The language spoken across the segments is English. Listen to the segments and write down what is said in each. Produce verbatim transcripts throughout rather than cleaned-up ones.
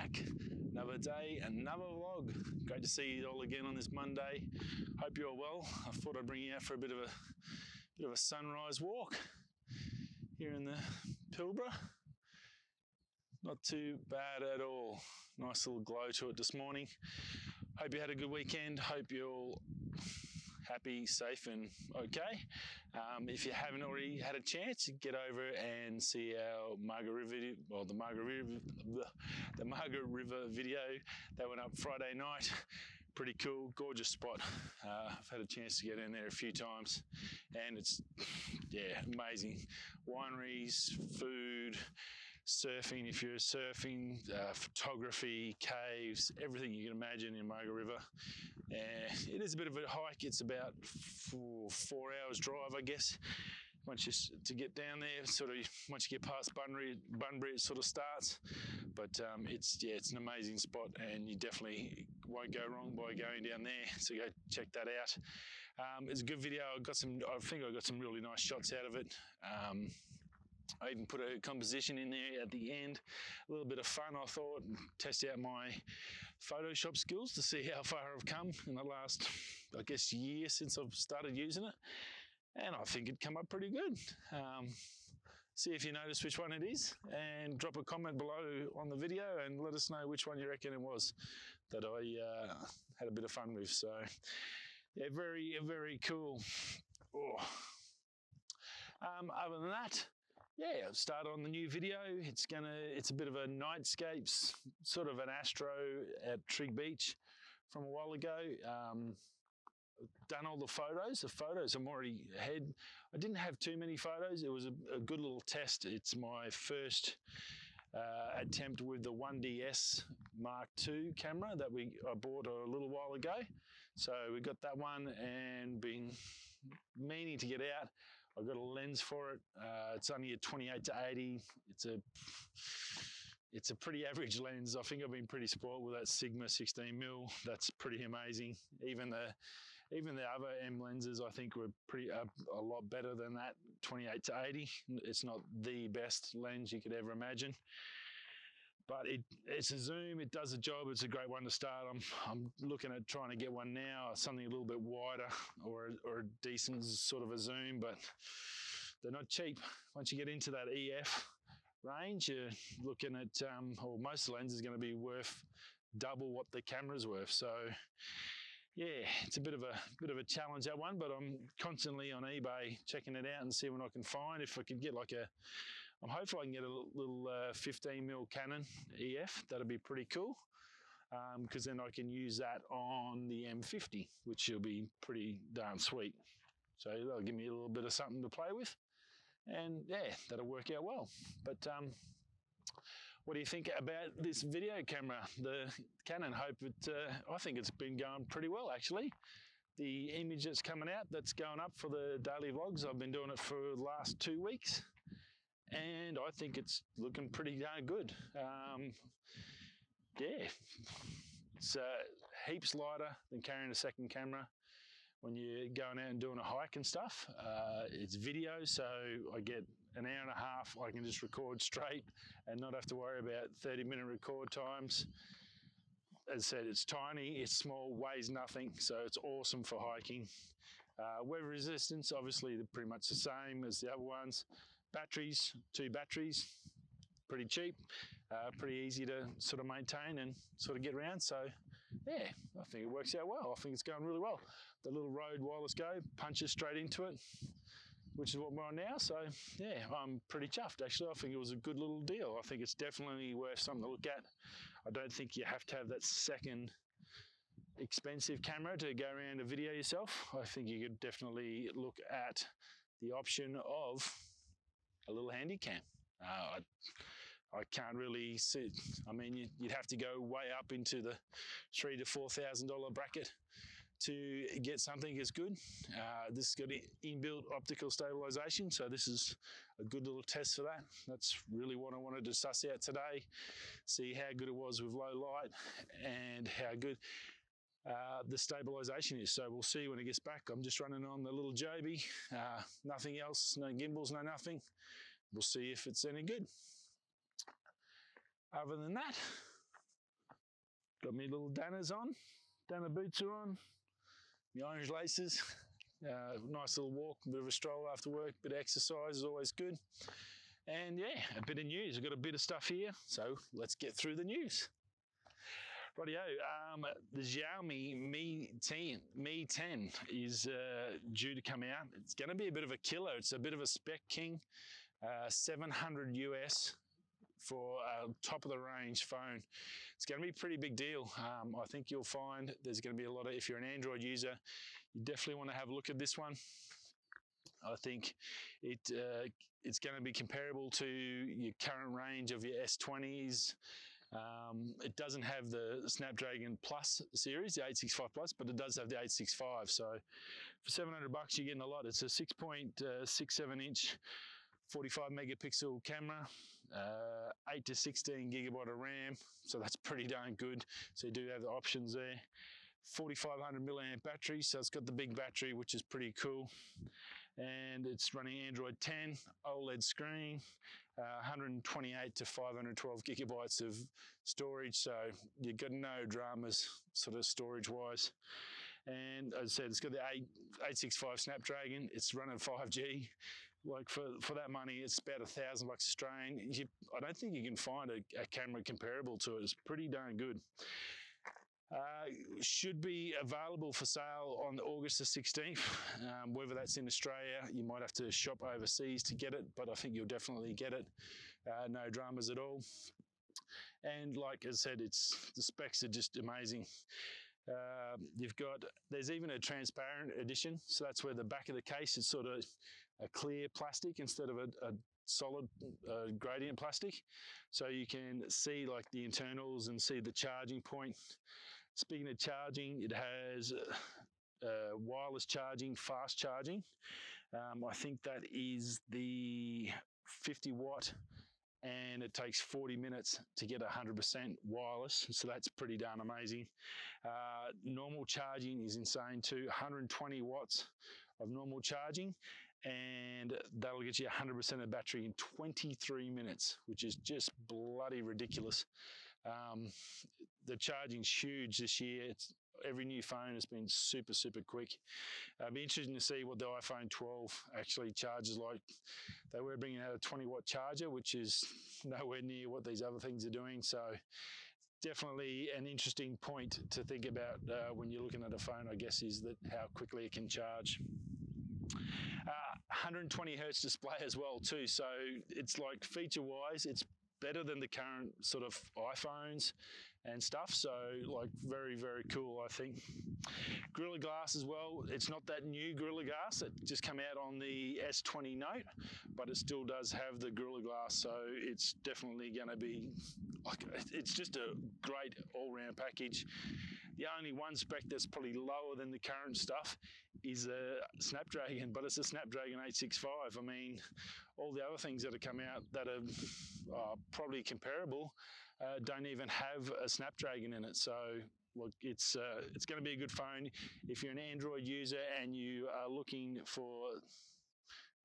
back. Another day, another vlog. Great to see you all again on this Monday. Hope you're well. I thought I'd bring you out for a bit of a bit of a sunrise walk here in the Pilbara. Not too bad at all. Nice little glow to it this morning. Hope you had a good weekend. Hope you're all happy, safe and okay. Um, if you haven't already had a chance, get over and see our Margaret River, well, the Margaret River, the, the Margaret River video that went up Friday night. Pretty cool, gorgeous spot. Uh, I've had a chance to get in there a few times and it's, yeah, amazing. Wineries, food, surfing, if you're surfing, uh, photography, caves, everything you can imagine in Margaret River. Uh, it is a bit of a hike. It's about four, four hours drive, I guess. Once you to get down there, sort of once you get past Bunbury, Bunbury it sort of starts. But um, it's yeah, it's an amazing spot, and you definitely won't go wrong by going down there. So go check that out. Um, it's a good video. I got some. I think I got some really nice shots out of it. Um, I even put a composition in there at the end, a little bit of fun I thought, and test out my Photoshop skills to see how far I've come in the last, I guess, year since I've started using it. And I think it'd come up pretty good. Um, see if you notice which one it is and drop a comment below on the video and let us know which one you reckon it was that I uh, had a bit of fun with. So yeah, very, very cool. Oh. Um, other than that, yeah, start on the new video. It's gonna, it's a bit of a nightscapes, sort of an astro at Trig Beach from a while ago. Um, done all the photos. The photos I'm already ahead. I didn't have too many photos. It was a, a good little test. It's my first uh, attempt with the one D S Mark two camera that we I bought a little while ago. So we got that one and been meaning to get out. I've got a lens for it. Uh, it's only a twenty-eight to eighty. It's a it's a pretty average lens. I think I've been pretty spoiled with that Sigma sixteen millimeter. That's pretty amazing. Even the even the other M lenses I think were pretty uh, a lot better than that twenty-eight to eighty. It's not the best lens you could ever imagine, but it, it's a zoom, it does the job, it's a great one to start. I'm, I'm looking at trying to get one now, something a little bit wider or, or a decent sort of a zoom, but they're not cheap. Once you get into that E F range, you're looking at, um, well, most lenses are gonna be worth double what the camera's worth. So yeah, it's a bit of a bit of a challenge, that one, but I'm constantly on eBay checking it out and see what I can find. If I could get like a, I'm hopeful I can get a little uh, fifteen millimeter Canon E F. That'd be pretty cool, because um, then I can use that on the M fifty, which will be pretty darn sweet. So that'll give me a little bit of something to play with, and yeah, that'll work out well. But um, what do you think about this video camera, the Canon? Hope it, uh, I think it's been going pretty well actually. The image that's coming out, that's going up for the daily vlogs, I've been doing it for the last two weeks and I think it's looking pretty darn good. Um, yeah, it's uh, heaps lighter than carrying a second camera when you're going out and doing a hike and stuff. Uh, it's video, so I get an hour and a half, I can just record straight and not have to worry about thirty minute record times. As I said, it's tiny, it's small, weighs nothing, so it's awesome for hiking. Uh, weather resistance, obviously they're pretty much the same as the other ones. Batteries, two batteries, pretty cheap, uh, pretty easy to sort of maintain and sort of get around. So yeah, I think it works out well. I think it's going really well. The little Rode wireless go punches straight into it, which is what we're on now. So yeah, I'm pretty chuffed actually. I think it was a good little deal. I think it's definitely worth something to look at. I don't think you have to have that second expensive camera to go around a video yourself. I think you could definitely look at the option of a little handy cam. Uh, I, I can't really see, I mean, you'd have to go way up into the three to four thousand dollar bracket to get something as good. Uh, this has got inbuilt optical stabilization, so this is a good little test for that. That's really what I wanted to suss out today, see how good it was with low light and how good uh, the stabilization is. So we'll see when it gets back. I'm just running on the little Joby, uh, nothing else, no gimbals, no nothing. We'll see if it's any good. Other than that, Got me little Danners on, Danner boots are on, my orange laces, uh, nice little walk, a bit of a stroll after work, a bit of exercise is always good. And yeah, a bit of news. I've got a bit of stuff here, so let's get through the news. Rightio, um, the Xiaomi Mi ten, Mi ten is uh, due to come out. It's going to be a bit of a killer. It's a bit of a spec king, uh, seven hundred US for a top of the range phone. It's going to be a pretty big deal. Um, I think you'll find there's going to be a lot of, if you're an Android user, you definitely want to have a look at this one. I think it uh, it's going to be comparable to your current range of your S twenties. Um, it doesn't have the Snapdragon Plus series, the eight sixty-five Plus, but it does have the eight sixty-five. So for seven hundred bucks, you're getting a lot. It's a six point six seven inch, forty-five megapixel camera, uh, eight to sixteen gigabyte of RAM. So that's pretty darn good. So you do have the options there. forty-five hundred milliamp battery, so it's got the big battery, which is pretty cool. And it's running Android ten, OLED screen, uh, one twenty-eight to five twelve gigabytes of storage, so you've got no dramas sort of storage wise. And as I said, it's got the eight sixty-five Snapdragon, it's running five G. Like for, for that money, it's about a thousand bucks Australian. You, I don't think you can find a, a camera comparable to it. It's pretty darn good. Uh, should be available for sale on August the sixteenth. Um, whether that's in Australia, you might have to shop overseas to get it, but I think you'll definitely get it. Uh, no dramas at all. And like I said, it's the specs are just amazing. Uh, you've got, there's even a transparent edition, so that's where the back of the case is sort of a clear plastic instead of a, a solid uh, gradient plastic, so you can see like the internals and see the charging point. Speaking of charging, it has uh, wireless charging, fast charging. Um, I think that is the fifty watt, and it takes forty minutes to get one hundred percent wireless, so that's pretty darn amazing. Uh, normal charging is insane too, one hundred twenty watts of normal charging, and that'll get you one hundred percent of battery in twenty-three minutes, which is just bloody ridiculous. Um, the charging's huge this year. It's, every new phone has been super, super quick. Uh, it'd be interesting to see what the iPhone twelve actually charges like. They were bringing out a twenty watt charger, which is nowhere near what these other things are doing. So definitely an interesting point to think about uh, when you're looking at a phone, I guess, is that how quickly it can charge. Uh, one hundred twenty hertz display as well too, so it's like feature wise it's better than the current sort of iPhones and stuff, so like very, very cool, I think. Gorilla Glass as well, it's not that new Gorilla Glass, it just came out on the S twenty Note, but it still does have the Gorilla Glass, so it's definitely gonna be, like, it's just a great all-round package. The only one spec that's probably lower than the current stuff is a Snapdragon, but it's a Snapdragon eight sixty-five. I mean, all the other things that have come out that are uh, probably comparable uh, don't even have a Snapdragon in it. So look, it's uh, it's going to be a good phone if you're an Android user and you are looking for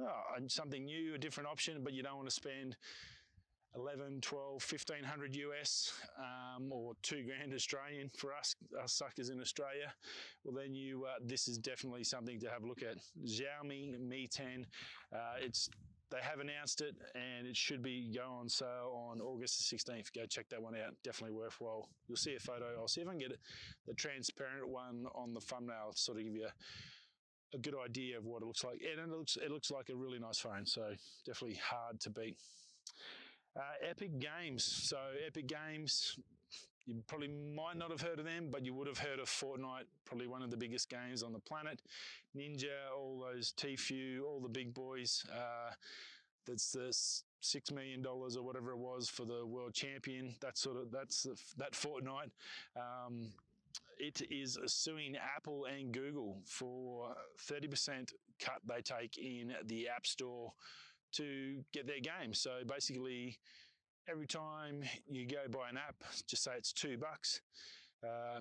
oh, something new, a different option, but you don't want to spend eleven, twelve, fifteen hundred US um, or two grand Australian for us, us suckers in Australia. Well, then you, uh, this is definitely something to have a look at. Xiaomi Mi ten, uh, it's, they have announced it and it should be go on sale on August the sixteenth. Go check that one out, definitely worthwhile. You'll see a photo, I'll see if I can get it, the transparent one on the thumbnail to sort of give you a, a good idea of what it looks like. And it looks, it looks like a really nice phone, so definitely hard to beat. Uh, Epic Games, so Epic Games, you probably might not have heard of them, but you would have heard of Fortnite, probably one of the biggest games on the planet. Ninja, all those Tfue, all the big boys. Uh, that's the six million dollars or whatever it was for the world champion. That sort of, that's the, that Fortnite. Um, it is suing Apple and Google for thirty percent cut they take in the App Store to get their game. So basically, every time you go buy an app, just say it's two bucks. Uh,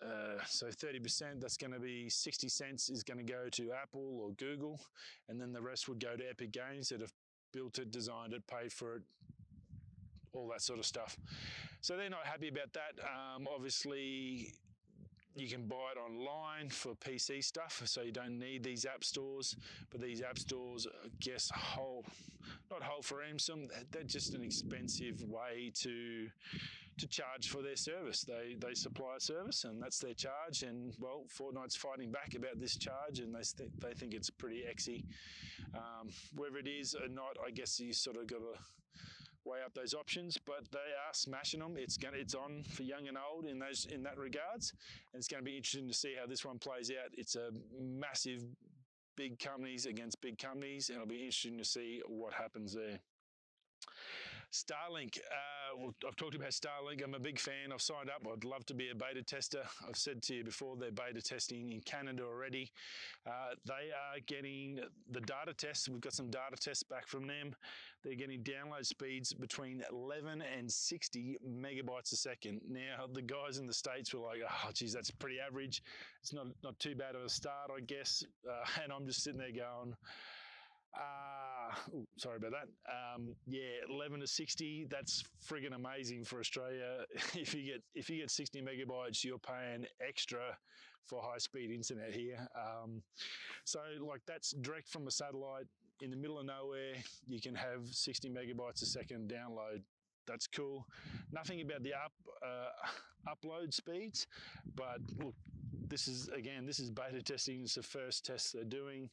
uh, so thirty percent, that's going to be sixty cents is going to go to Apple or Google, and then the rest would go to Epic Games that have built it, designed it, paid for it, all that sort of stuff. So they're not happy about that. Um, obviously, you can buy it online for P C stuff, so you don't need these app stores. But these app stores, I guess, whole, not whole for ransom, they're just an expensive way to to charge for their service. They they supply a service, and that's their charge. And well, Fortnite's fighting back about this charge, and they th they think it's pretty exy. Um, whether it is or not, I guess you sort of got to weigh up those options. But they are smashing them. It's gonna, it's on for young and old in those in that regards. And it's going to be interesting to see how this one plays out. It's a massive big companies against big companies, and it'll be interesting to see what happens there. Starlink. Uh, I've talked about Starlink. I'm a big fan. I've signed up. I'd love to be a beta tester. I've said to you before, they're beta testing in Canada already. Uh, they are getting the data tests. We've got some data tests back from them. They're getting download speeds between eleven and sixty megabytes a second. Now, the guys in the States were like, oh, geez, that's pretty average. It's not, not too bad of a start, I guess. Uh, and I'm just sitting there going... Uh, ooh, sorry about that. Um, yeah, eleven to sixty. That's friggin' amazing for Australia. If you get if you get sixty megabytes, you're paying extra for high speed internet here. Um, so like that's direct from a satellite in the middle of nowhere. You can have sixty megabytes a second download. That's cool. Nothing about the up uh, upload speeds, but look, this is again this is beta testing. It's the first test they're doing.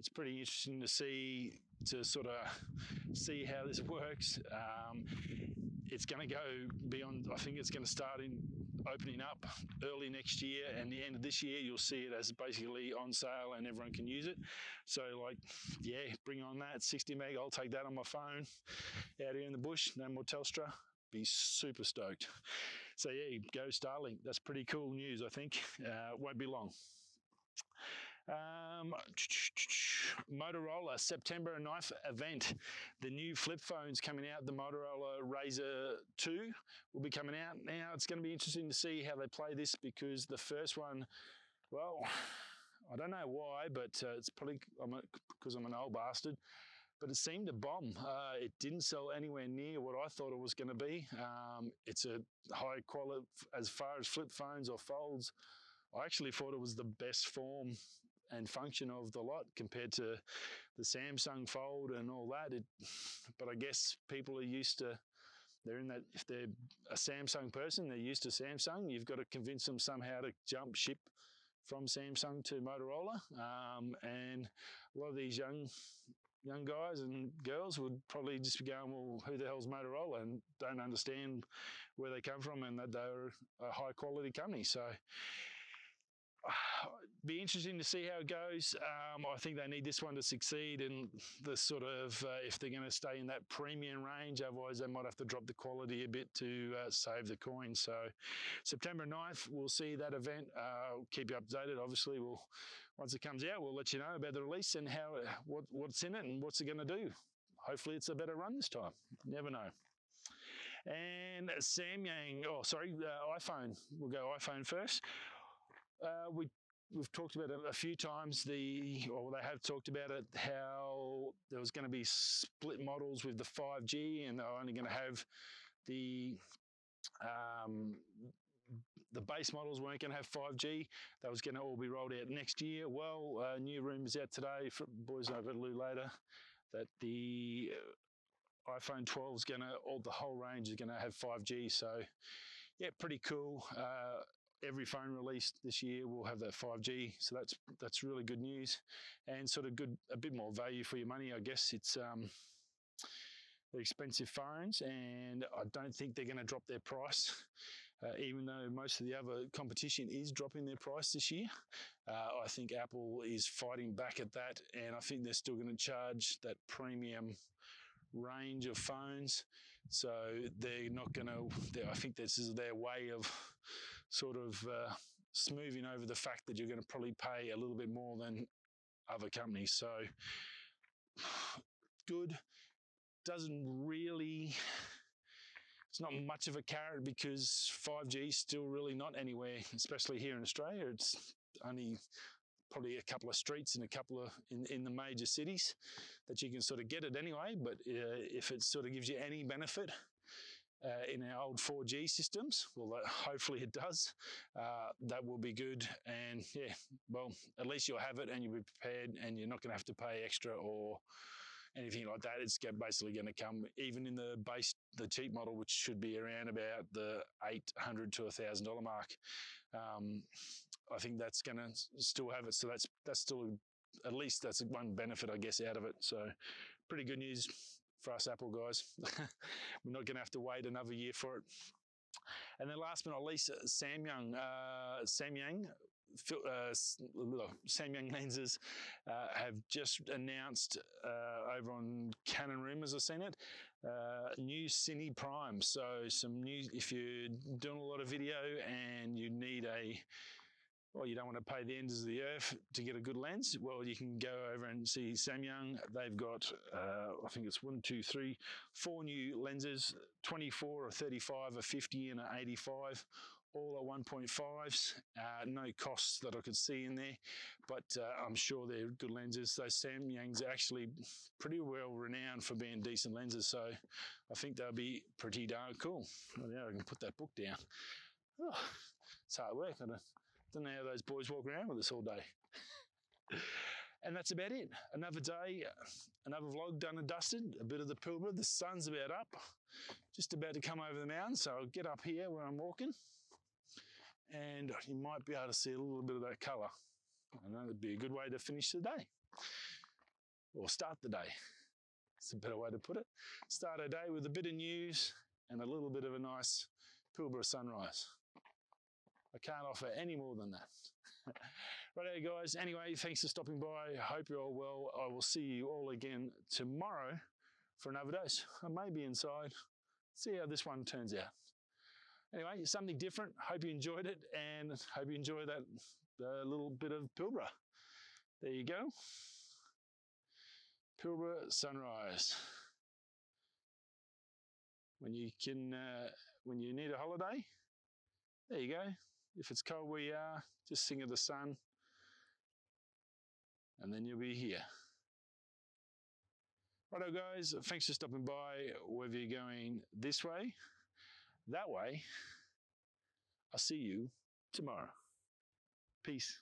It's pretty interesting to see, to sort of see how this works. Um, it's going to go beyond, I think it's going to start in opening up early next year, and the end of this year, you'll see it as basically on sale and everyone can use it. So like, yeah, bring on that sixty meg. I'll take that on my phone out here in the bush. No more Telstra. Be super stoked. So yeah, go Starlink. That's pretty cool news, I think. Uh, won't be long. Um, Motorola September ninth event. The new flip phone's coming out. The Motorola Razr two will be coming out. Now it's going to be interesting to see how they play this, because the first one, well, I don't know why, but uh, it's probably because I'm, I'm an old bastard. But it seemed to bomb. Uh, it didn't sell anywhere near what I thought it was going to be. Um, it's a high quality as far as flip phones or folds. I actually thought it was the best form and function of the lot compared to the Samsung Fold and all that. It, but I guess people are used to, they're in that, if they're a Samsung person, they're used to Samsung. You've got to convince them somehow to jump ship from Samsung to Motorola. Um, and a lot of these young young guys and girls would probably just be going, well, who the hell's Motorola? And don't understand where they come from and that they're a high quality company. So... be interesting to see how it goes. Um, I think they need this one to succeed, and the sort of uh, if they're going to stay in that premium range, otherwise they might have to drop the quality a bit to uh, save the coin. So September ninth, we'll see that event. Uh, we'll keep you updated. Obviously, we'll once it comes out, we'll let you know about the release and how what what's in it and what's it going to do. Hopefully, it's a better run this time. Never know. And Samyang, oh sorry, uh, iPhone. We'll go iPhone first. Uh, we, we've talked about it a few times, the, or they have talked about it, how there was going to be split models with the five G, and they're only going to have the um, the base models weren't going to have five G. That was going to all be rolled out next year. Well, uh, new rumors out today, from boys over at Loop Later, that the iPhone twelve is going to, all the whole range is going to have five G. So, yeah, pretty cool. Uh, Every phone released this year will have that five G, so that's that's really good news, and sort of good a bit more value for your money, I guess. It's um, they're expensive phones, and I don't think they're going to drop their price, uh, even though most of the other competition is dropping their price this year. Uh, I think Apple is fighting back at that, and I think they're still going to charge that premium range of phones. So they're not going to, I think this is their way of sort of uh, smoothing over the fact that you're going to probably pay a little bit more than other companies. So good. Doesn't really, it's not much of a carrot, because five G is still really not anywhere, especially here in Australia. It's only probably a couple of streets and a couple of in, in the major cities that you can sort of get it anyway. But uh, if it sort of gives you any benefit, uh, in our old four G systems. Well, that, hopefully it does. Uh, that will be good. And yeah, well, at least you'll have it and you'll be prepared and you're not going to have to pay extra or anything like that. It's basically going to come even in the base, the cheap model, which should be around about the eight hundred to one thousand dollar mark. Um, I think that's going to still have it. So that's, that's still, at least that's one benefit, I guess, out of it. So pretty good news for us Apple guys. We're not going to have to wait another year for it. And then last but not least, Samyang, uh, Samyang, uh, Samyang lenses uh, have just announced uh, over on Canon Rumors, I've seen it, uh, new Cine Prime. So some new, if you're doing a lot of video and you need a, well, you don't want to pay the ends of the earth to get a good lens, well, you can go over and see Samyang. They've got, uh, I think it's one, two, three, four new lenses, twenty-four, a thirty-five, a fifty and an eighty-five, all are one point fives. Uh, no costs that I could see in there, but uh, I'm sure they're good lenses. Those Samyangs are actually pretty well renowned for being decent lenses, so I think they'll be pretty darn cool. Well, now I can put that book down. Oh, it's hard work, isn't it? Don't know how those boys walk around with us all day. And that's about it. Another day, another vlog done and dusted, a bit of the Pilbara. The sun's about up, just about to come over the mountain. So I'll get up here where I'm walking and you might be able to see a little bit of that colour. I know that'd be a good way to finish the day or start the day. It's a better way to put it. Start our day with a bit of news and a little bit of a nice Pilbara sunrise. I can't offer any more than that. Righto guys, anyway, thanks for stopping by. Hope you're all well. I will see you all again tomorrow for another dose. I may be inside. See how this one turns out. Anyway, something different. Hope you enjoyed it and hope you enjoy that uh, little bit of Pilbara. There you go. Pilbara sunrise. When you can, uh, when you need a holiday, there you go. If it's cold where you are, just sing of the sun and then you'll be here. Righto guys, thanks for stopping by, whether you're going this way, that way. I'll see you tomorrow. Peace.